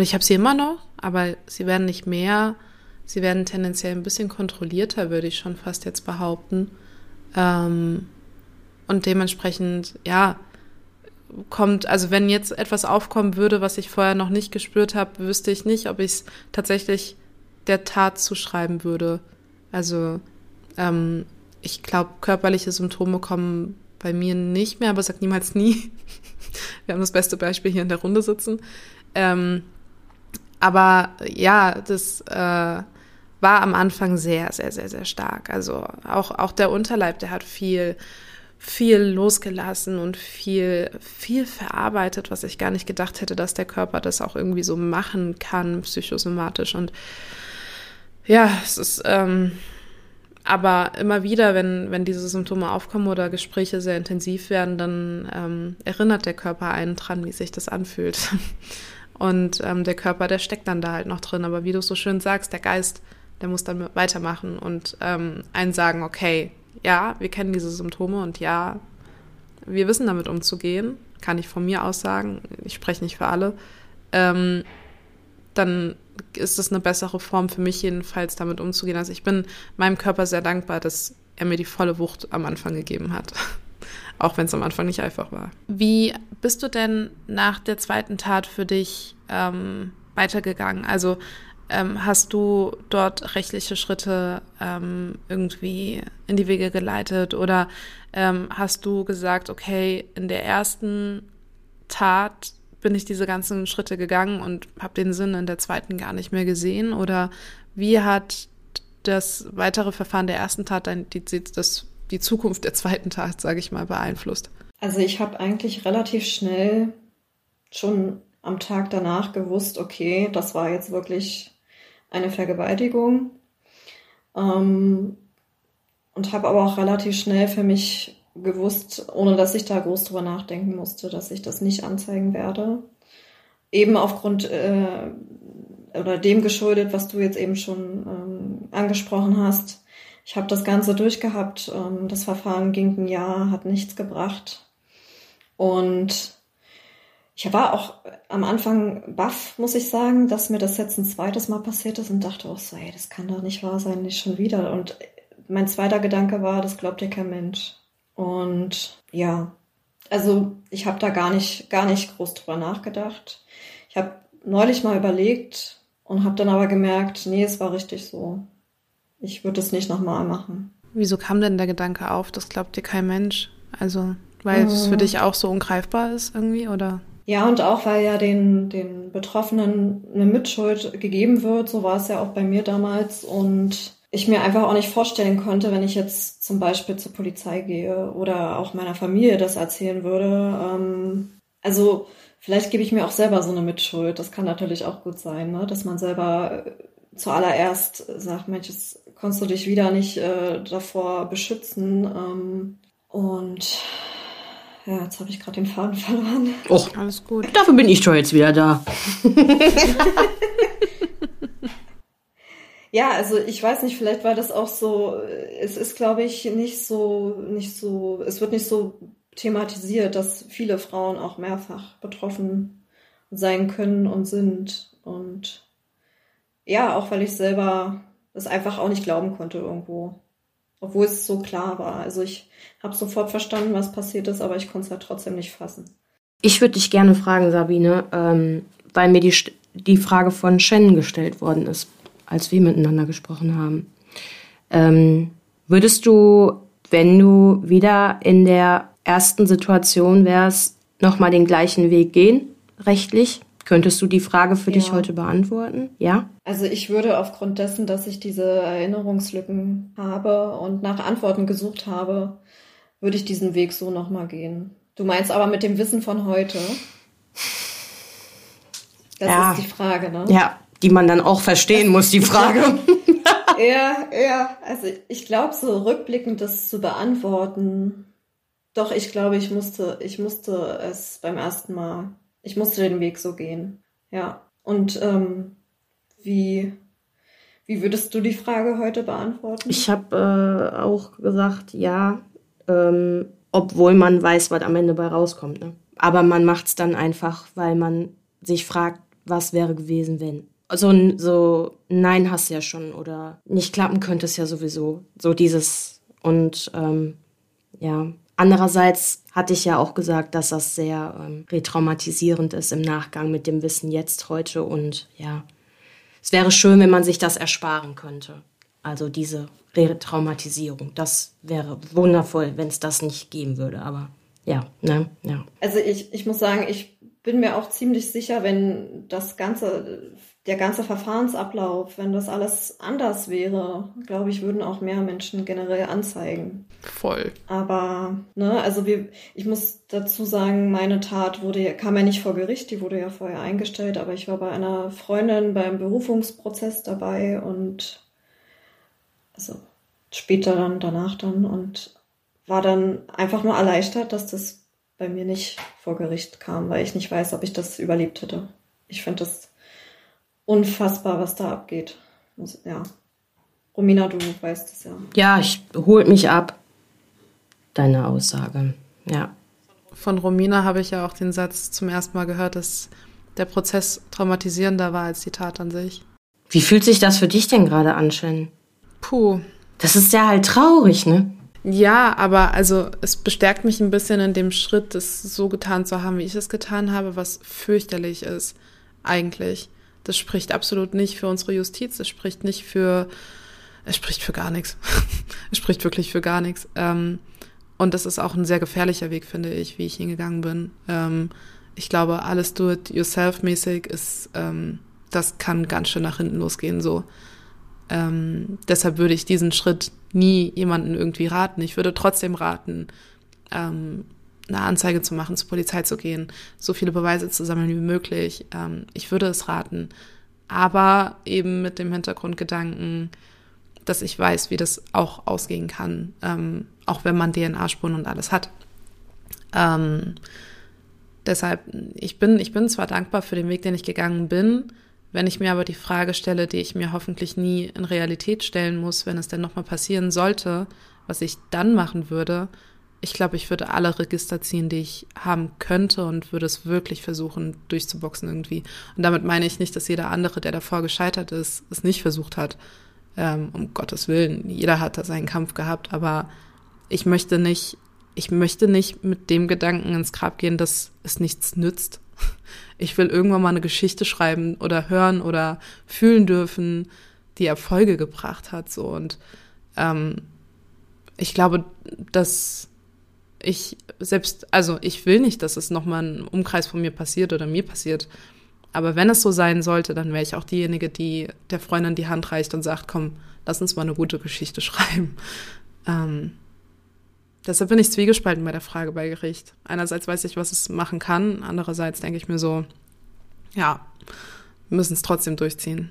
ich habe sie immer noch, aber sie werden nicht mehr. Sie werden tendenziell ein bisschen kontrollierter, würde ich schon fast jetzt behaupten. Und dementsprechend, ja, also wenn jetzt etwas aufkommen würde, was ich vorher noch nicht gespürt habe, wüsste ich nicht, ob ich es tatsächlich der Tat zuschreiben würde. Also ich glaube, körperliche Symptome kommen bei mir nicht mehr, aber sag niemals nie. Wir haben das beste Beispiel hier in der Runde sitzen. Aber ja, das war am Anfang sehr, sehr, sehr, sehr stark. Also auch der Unterleib, der hat viel losgelassen und viel verarbeitet, was ich gar nicht gedacht hätte, dass der Körper das auch irgendwie so machen kann, psychosomatisch. Und ja, es ist aber immer wieder, wenn diese Symptome aufkommen oder Gespräche sehr intensiv werden, dann erinnert der Körper einen dran, wie sich das anfühlt. Und der Körper, der steckt dann da halt noch drin. Aber wie du so schön sagst, der Geist, der muss dann weitermachen und einen sagen, okay, ja, wir kennen diese Symptome und ja, wir wissen damit umzugehen, kann ich von mir aus sagen, ich spreche nicht für alle, dann ist es eine bessere Form für mich jedenfalls, damit umzugehen. Also ich bin meinem Körper sehr dankbar, dass er mir die volle Wucht am Anfang gegeben hat, auch wenn es am Anfang nicht einfach war. Wie bist du denn nach der zweiten Tat für dich weitergegangen? Also hast du dort rechtliche Schritte irgendwie in die Wege geleitet oder hast du gesagt, okay, in der ersten Tat bin ich diese ganzen Schritte gegangen und habe den Sinn in der zweiten gar nicht mehr gesehen? Oder wie hat das weitere Verfahren der ersten Tat die Zukunft der zweiten Tat, sage ich mal, beeinflusst? Also ich habe eigentlich relativ schnell schon am Tag danach gewusst, okay, das war jetzt wirklich eine Vergewaltigung, und habe aber auch relativ schnell für mich gewusst, ohne dass ich da groß drüber nachdenken musste, dass ich das nicht anzeigen werde. Eben aufgrund oder dem geschuldet, was du jetzt eben schon angesprochen hast. Ich habe das Ganze durchgehabt, das Verfahren ging ein Jahr, hat nichts gebracht und ich war auch am Anfang baff, muss ich sagen, dass mir das jetzt ein zweites Mal passiert ist und dachte auch so, ey, das kann doch nicht wahr sein, nicht schon wieder. Und mein zweiter Gedanke war, das glaubt ja kein Mensch. Und ja, also ich habe da gar nicht groß drüber nachgedacht. Ich habe neulich mal überlegt und habe dann aber gemerkt, nee, es war richtig so. Ich würde es nicht nochmal machen. Wieso kam denn der Gedanke auf, das glaubt dir kein Mensch? Also, weil es für dich auch so ungreifbar ist irgendwie, oder? Ja, und auch, weil ja den Betroffenen eine Mitschuld gegeben wird, so war es ja auch bei mir damals. Und ich mir einfach auch nicht vorstellen konnte, wenn ich jetzt zum Beispiel zur Polizei gehe oder auch meiner Familie das erzählen würde. Also vielleicht gebe ich mir auch selber so eine Mitschuld. Das kann natürlich auch gut sein, ne? Dass man selber zuallererst sagt, Mensch, jetzt konntest du dich wieder nicht davor beschützen. Und ja, jetzt habe ich gerade den Faden verloren. Och, alles gut. Dafür bin ich schon jetzt wieder da. Ja, also ich weiß nicht, vielleicht war das auch so, es ist, glaube ich, nicht so, es wird nicht so thematisiert, dass viele Frauen auch mehrfach betroffen sein können und sind. Und ja, auch weil ich selber es einfach auch nicht glauben konnte irgendwo. Obwohl es so klar war. Also ich habe sofort verstanden, was passiert ist, aber ich konnte es halt trotzdem nicht fassen. Ich würde dich gerne fragen, Sabine, weil mir die Frage von Shannon gestellt worden ist, als wir miteinander gesprochen haben. Würdest du, wenn du wieder in der ersten Situation wärst, nochmal den gleichen Weg gehen, rechtlich? Könntest du die Frage für dich heute beantworten? Ja. Also ich würde aufgrund dessen, dass ich diese Erinnerungslücken habe und nach Antworten gesucht habe, würde ich diesen Weg so nochmal gehen. Du meinst aber mit dem Wissen von heute? Das ist die Frage, ne? Ja, die man dann auch verstehen muss, die Frage. Ja. Also ich glaube, so rückblickend das zu beantworten, doch, ich glaube, ich musste es beim ersten Mal, ich musste den Weg so gehen. Ja, und wie würdest du die Frage heute beantworten? Ich habe auch gesagt, ja, obwohl man weiß, was am Ende bei rauskommt. Ne? Aber man macht es dann einfach, weil man sich fragt, was wäre gewesen, wenn. So Nein hast du ja schon oder nicht klappen könnte es ja sowieso. So dieses und ja. Andererseits hatte ich ja auch gesagt, dass das sehr retraumatisierend ist im Nachgang mit dem Wissen jetzt, heute und ja, es wäre schön, wenn man sich das ersparen könnte. Also diese Retraumatisierung, das wäre wundervoll, wenn es das nicht geben würde, aber ja, ne, ja. Also ich muss sagen, ich bin mir auch ziemlich sicher, wenn der ganze Verfahrensablauf, wenn das alles anders wäre, glaube ich, würden auch mehr Menschen generell anzeigen. Voll. Aber, ne, also ich muss dazu sagen, meine Tat kam ja nicht vor Gericht, die wurde ja vorher eingestellt, aber ich war bei einer Freundin beim Berufungsprozess dabei und also später dann, danach dann und war dann einfach nur erleichtert, dass das bei mir nicht vor Gericht kam, weil ich nicht weiß, ob ich das überlebt hätte. Ich finde das unfassbar, was da abgeht. Also, ja. Romina, du weißt es ja. Ja, holt mich ab. Deine Aussage. Ja. Von Romina habe ich ja auch den Satz zum ersten Mal gehört, dass der Prozess traumatisierender war als die Tat an sich. Wie fühlt sich das für dich denn gerade an, Shannon? Puh. Das ist ja halt traurig, ne? Ja, aber also es bestärkt mich ein bisschen in dem Schritt, das so getan zu haben, wie ich es getan habe, was fürchterlich ist, eigentlich. Das spricht absolut nicht für unsere Justiz, es spricht für gar nichts. Es spricht wirklich für gar nichts. Und das ist auch ein sehr gefährlicher Weg, finde ich, wie ich hingegangen bin. Ich glaube, alles do-it-yourself-mäßig ist, das kann ganz schön nach hinten losgehen, so. Deshalb würde ich diesen Schritt nie jemanden irgendwie raten. Ich würde trotzdem raten, eine Anzeige zu machen, zur Polizei zu gehen, so viele Beweise zu sammeln wie möglich. Ich würde es raten, aber eben mit dem Hintergrundgedanken, dass ich weiß, wie das auch ausgehen kann, auch wenn man DNA-Spuren und alles hat. Deshalb, ich bin zwar dankbar für den Weg, den ich gegangen bin, wenn ich mir aber die Frage stelle, die ich mir hoffentlich nie in Realität stellen muss, wenn es denn nochmal passieren sollte, was ich dann machen würde, ich glaube, ich würde alle Register ziehen, die ich haben könnte und würde es wirklich versuchen, durchzuboxen irgendwie. Und damit meine ich nicht, dass jeder andere, der davor gescheitert ist, es nicht versucht hat. Um Gottes Willen, jeder hat da seinen Kampf gehabt, aber ich möchte nicht mit dem Gedanken ins Grab gehen, dass es nichts nützt. Ich will irgendwann mal eine Geschichte schreiben oder hören oder fühlen dürfen, die Erfolge gebracht hat. So. Und ich glaube, dass ich will nicht, dass es nochmal ein Umkreis von mir passiert oder mir passiert. Aber wenn es so sein sollte, dann wäre ich auch diejenige, die der Freundin die Hand reicht und sagt, komm, lass uns mal eine gute Geschichte schreiben. Deshalb bin ich zwiegespalten bei der Frage bei Gericht. Einerseits weiß ich, was es machen kann. Andererseits denke ich mir so, ja, wir müssen es trotzdem durchziehen.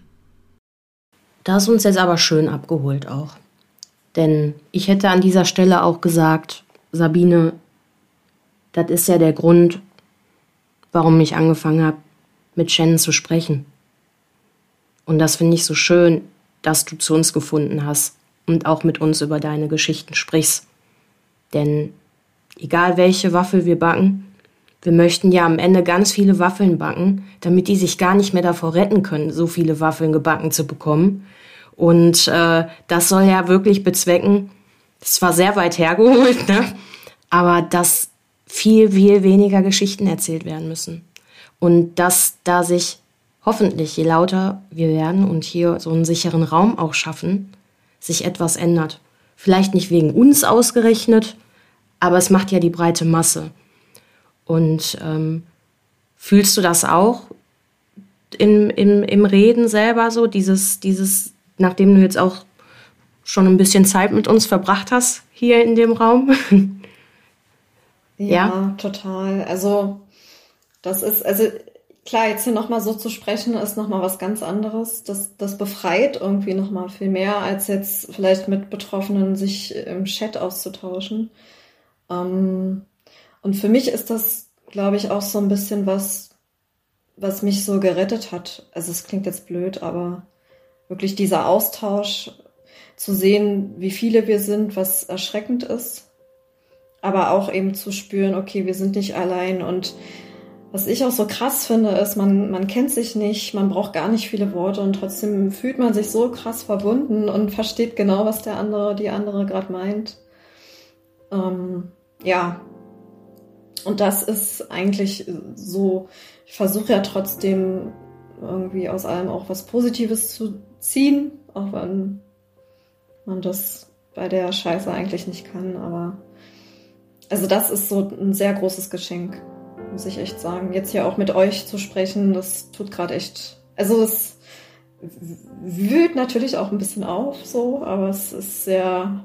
Da hast du uns jetzt aber schön abgeholt auch. Denn ich hätte an dieser Stelle auch gesagt, Sabine, das ist ja der Grund, warum ich angefangen habe, mit Shannon zu sprechen. Und das finde ich so schön, dass du zu uns gefunden hast und auch mit uns über deine Geschichten sprichst. Denn egal welche Waffel wir backen, wir möchten ja am Ende ganz viele Waffeln backen, damit die sich gar nicht mehr davor retten können, so viele Waffeln gebacken zu bekommen. Und das soll ja wirklich bezwecken, das war sehr weit hergeholt, ne? Aber dass viel, viel weniger Geschichten erzählt werden müssen. Und dass da sich hoffentlich, je lauter wir werden und hier so einen sicheren Raum auch schaffen, sich etwas ändert. Vielleicht nicht wegen uns ausgerechnet, aber es macht ja die breite Masse. Und fühlst du das auch im Reden selber so, dieses, nachdem du jetzt auch schon ein bisschen Zeit mit uns verbracht hast, hier in dem Raum? Ja, total. Also, das ist, also Klar, jetzt hier nochmal so zu sprechen, ist nochmal was ganz anderes. Das befreit irgendwie nochmal viel mehr, als jetzt vielleicht mit Betroffenen sich im Chat auszutauschen. Und für mich ist das, glaube ich, auch so ein bisschen was mich so gerettet hat. Also es klingt jetzt blöd, aber wirklich dieser Austausch, zu sehen, wie viele wir sind, was erschreckend ist, aber auch eben zu spüren, okay, wir sind nicht allein. Und was ich auch so krass finde, ist, man kennt sich nicht, man braucht gar nicht viele Worte und trotzdem fühlt man sich so krass verbunden und versteht genau, was der andere, die andere gerade meint. Ja, und das ist eigentlich so, ich versuche ja trotzdem irgendwie aus allem auch was Positives zu ziehen, auch wenn man das bei der Scheiße eigentlich nicht kann, aber also das ist so ein sehr großes Geschenk, muss ich echt sagen. Jetzt hier auch mit euch zu sprechen, das tut gerade echt, also es wühlt natürlich auch ein bisschen auf, so, aber es ist sehr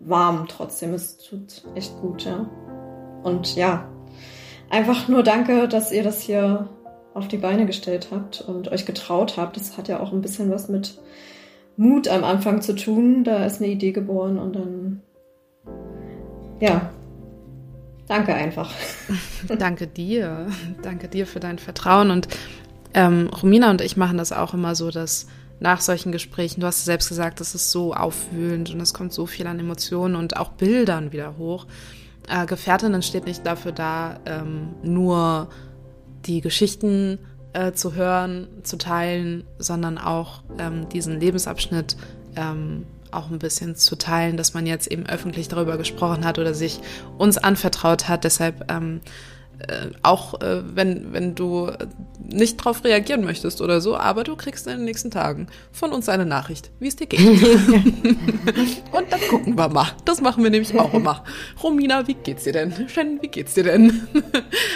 warm trotzdem, es tut echt gut, ja. Und ja, einfach nur danke, dass ihr das hier auf die Beine gestellt habt und euch getraut habt. Das hat ja auch ein bisschen was mit Mut am Anfang zu tun. Da ist eine Idee geboren und dann, ja, danke einfach. Danke dir für dein Vertrauen. Und Romina und ich machen das auch immer so, dass nach solchen Gesprächen, du hast selbst gesagt, das ist so aufwühlend und es kommt so viel an Emotionen und auch Bildern wieder hoch. Gefährtinnen steht nicht dafür da, nur die Geschichten zu hören, zu teilen, sondern auch diesen Lebensabschnitt auch ein bisschen zu teilen, dass man jetzt eben öffentlich darüber gesprochen hat oder sich uns anvertraut hat. Deshalb auch wenn du nicht drauf reagieren möchtest oder so, aber du kriegst in den nächsten Tagen von uns eine Nachricht, wie es dir geht. Und dann gucken wir mal. Das machen wir nämlich auch immer. Romina, wie geht's dir denn? Shannon, wie geht's dir denn?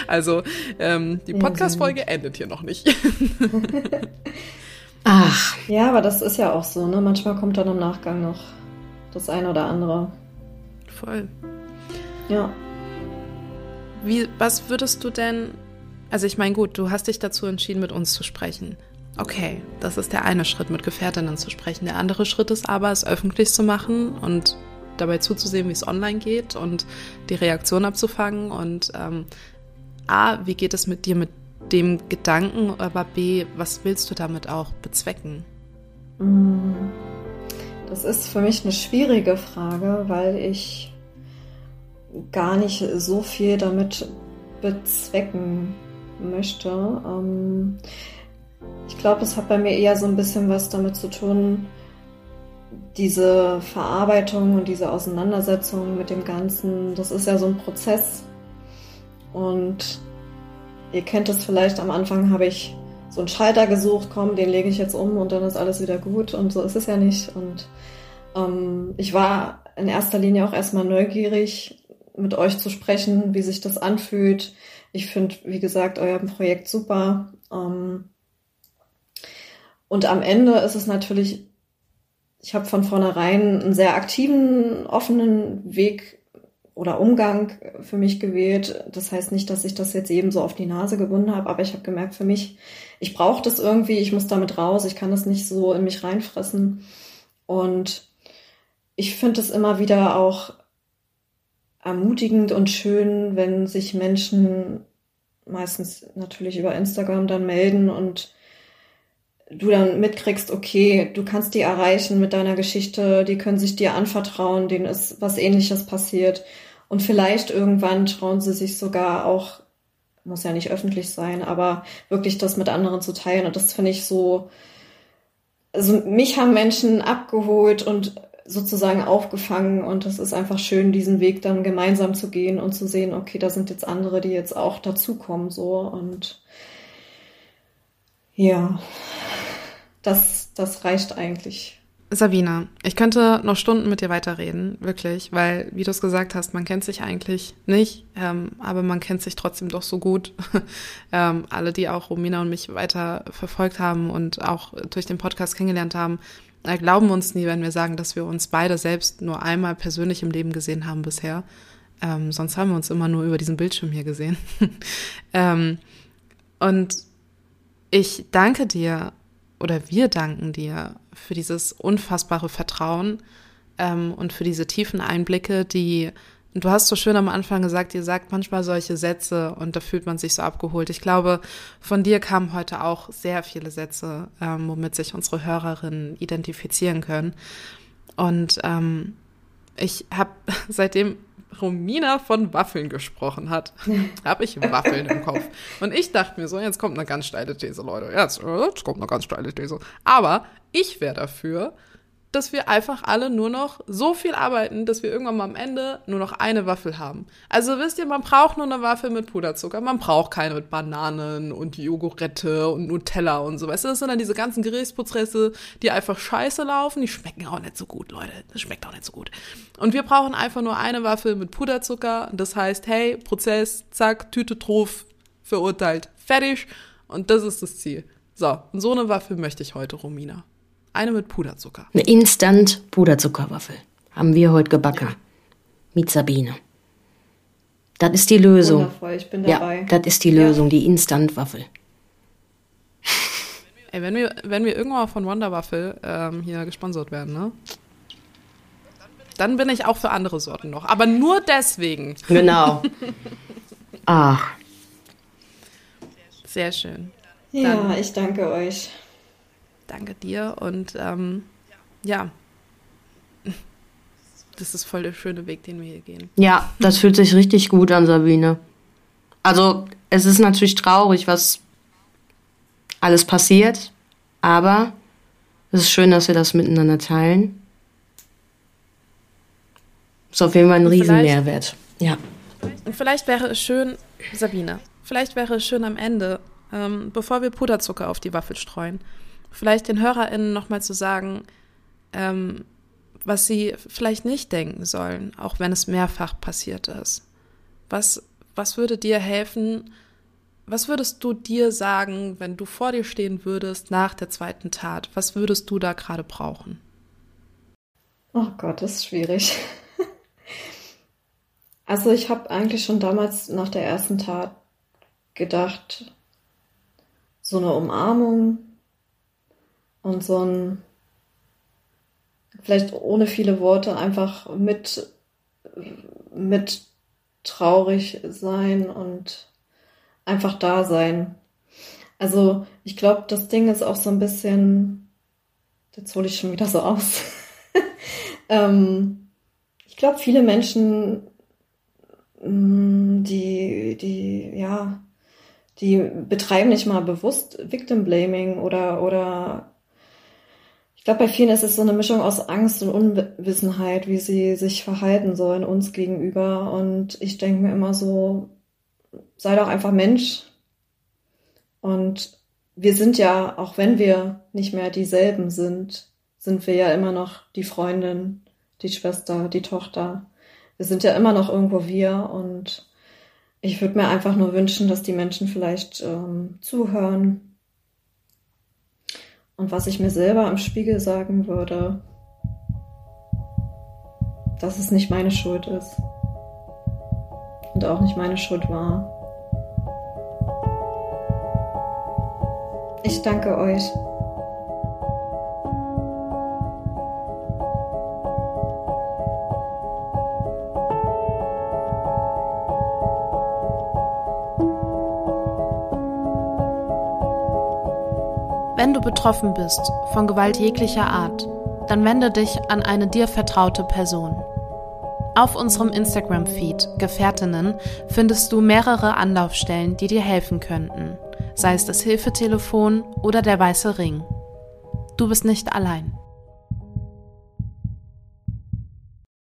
Also, die Podcast-Folge endet hier noch nicht. Ach. Ja, aber das ist ja auch so, ne? Manchmal kommt dann im Nachgang noch das eine oder andere. Voll. Ja. Was würdest du denn, also ich meine, gut, du hast dich dazu entschieden, mit uns zu sprechen. Okay, das ist der eine Schritt, mit Gefährtinnen zu sprechen. Der andere Schritt ist aber, es öffentlich zu machen und dabei zuzusehen, wie es online geht und die Reaktion abzufangen. Und wie geht es mit dir mit dem Gedanken, aber B, was willst du damit auch bezwecken? Das ist für mich eine schwierige Frage, weil ich gar nicht so viel damit bezwecken möchte. Ich glaube, es hat bei mir eher so ein bisschen was damit zu tun, diese Verarbeitung und diese Auseinandersetzung mit dem Ganzen, das ist ja so ein Prozess. Und ihr kennt es vielleicht, am Anfang habe ich so einen Schalter gesucht, komm, den lege ich jetzt um und dann ist alles wieder gut, und so ist es ja nicht. Und ich war in erster Linie auch erstmal neugierig, mit euch zu sprechen, wie sich das anfühlt. Ich finde, wie gesagt, euer Projekt super. Und am Ende ist es natürlich, ich habe von vornherein einen sehr aktiven, offenen Weg oder Umgang für mich gewählt. Das heißt nicht, dass ich das jetzt eben so auf die Nase gebunden habe, aber ich habe gemerkt für mich, ich brauche das irgendwie, ich muss damit raus, ich kann das nicht so in mich reinfressen. Und ich finde es immer wieder auch ermutigend und schön, wenn sich Menschen meistens natürlich über Instagram dann melden und du dann mitkriegst, okay, du kannst die erreichen mit deiner Geschichte, die können sich dir anvertrauen, denen ist was Ähnliches passiert und vielleicht irgendwann trauen sie sich sogar auch, muss ja nicht öffentlich sein, aber wirklich das mit anderen zu teilen, und das finde ich so, also mich haben Menschen abgeholt und sozusagen aufgefangen, und es ist einfach schön, diesen Weg dann gemeinsam zu gehen und zu sehen, okay, da sind jetzt andere, die jetzt auch dazukommen, so, und ja, das reicht eigentlich. Sabine, ich könnte noch Stunden mit dir weiterreden, wirklich, weil, wie du es gesagt hast, man kennt sich eigentlich nicht, aber man kennt sich trotzdem doch so gut. Alle, die auch Romina und mich weiter verfolgt haben und auch durch den Podcast kennengelernt haben, glauben uns nie, wenn wir sagen, dass wir uns beide selbst nur einmal persönlich im Leben gesehen haben bisher. Sonst haben wir uns immer nur über diesen Bildschirm hier gesehen. Und Ich danke dir oder wir danken dir für dieses unfassbare Vertrauen und für diese tiefen Einblicke, die, du hast so schön am Anfang gesagt, ihr sagt manchmal solche Sätze und da fühlt man sich so abgeholt. Ich glaube, von dir kamen heute auch sehr viele Sätze, womit sich unsere Hörerinnen identifizieren können. Und ich habe, seitdem Romina von Waffeln gesprochen hat, habe ich Waffeln im Kopf. Und ich dachte mir so, jetzt kommt eine ganz steile These, Leute. Jetzt kommt eine ganz steile These. Aber ich wäre dafür, dass wir einfach alle nur noch so viel arbeiten, dass wir irgendwann mal am Ende nur noch eine Waffel haben. Also wisst ihr, man braucht nur eine Waffel mit Puderzucker, man braucht keine mit Bananen und Joghurtte und Nutella und so. Weißt du, das sind dann diese ganzen Gerichtsprozesse, die einfach scheiße laufen, die schmecken auch nicht so gut, Leute. Das schmeckt auch nicht so gut. Und wir brauchen einfach nur eine Waffel mit Puderzucker. Das heißt, hey, Prozess, zack, Tüte drauf, verurteilt, fertig. Und das ist das Ziel. So, und so eine Waffel möchte ich heute, Romina. Eine mit Puderzucker. Eine Instant-Puderzuckerwaffel haben wir heute gebacken. Ja. Mit Sabine. Das ist die Lösung. Wundervoll, ich bin dabei. Ja, das ist die Lösung, ja. Die Instant-Waffel. Ey, wenn wir irgendwann mal von Wonderwaffel hier gesponsert werden, ne? Dann bin ich auch für andere Sorten noch. Aber nur deswegen. Genau. Ach. Sehr schön. Ja, dann, ich danke euch. Danke dir und ja, das ist voll der schöne Weg, den wir hier gehen. Ja, das fühlt sich richtig gut an, Sabine. Also es ist natürlich traurig, was alles passiert, aber es ist schön, dass wir das miteinander teilen. Ist auf jeden Fall ein Riesenmehrwert. Ja. Und vielleicht wäre es schön, Sabine, am Ende, bevor wir Puderzucker auf die Waffel streuen, vielleicht den HörerInnen nochmal zu sagen, was sie vielleicht nicht denken sollen, auch wenn es mehrfach passiert ist. Was würde dir helfen, was würdest du dir sagen, wenn du vor dir stehen würdest nach der zweiten Tat? Was würdest du da gerade brauchen? Oh Gott, das ist schwierig. Also ich habe eigentlich schon damals nach der ersten Tat gedacht, so eine Umarmung, und so ein, vielleicht ohne viele Worte, einfach mit traurig sein und einfach da sein. Also ich glaube, das Ding ist auch so ein bisschen, jetzt hole ich schon wieder so aus. Ich glaube, viele Menschen, die betreiben nicht mal bewusst Victim Blaming oder ich glaube, bei vielen ist es so eine Mischung aus Angst und Unwissenheit, wie sie sich verhalten sollen uns gegenüber. Und ich denke mir immer so, sei doch einfach Mensch. Und wir sind ja, auch wenn wir nicht mehr dieselben sind, sind wir ja immer noch die Freundin, die Schwester, die Tochter. Wir sind ja immer noch irgendwo wir. Und ich würde mir einfach nur wünschen, dass die Menschen vielleicht zuhören. Und was ich mir selber im Spiegel sagen würde, dass es nicht meine Schuld ist und auch nicht meine Schuld war. Ich danke euch. Wenn du betroffen bist von Gewalt jeglicher Art, dann wende dich an eine dir vertraute Person. Auf unserem Instagram-Feed Gefährtinnen findest du mehrere Anlaufstellen, die dir helfen könnten, sei es das Hilfetelefon oder der Weiße Ring. Du bist nicht allein.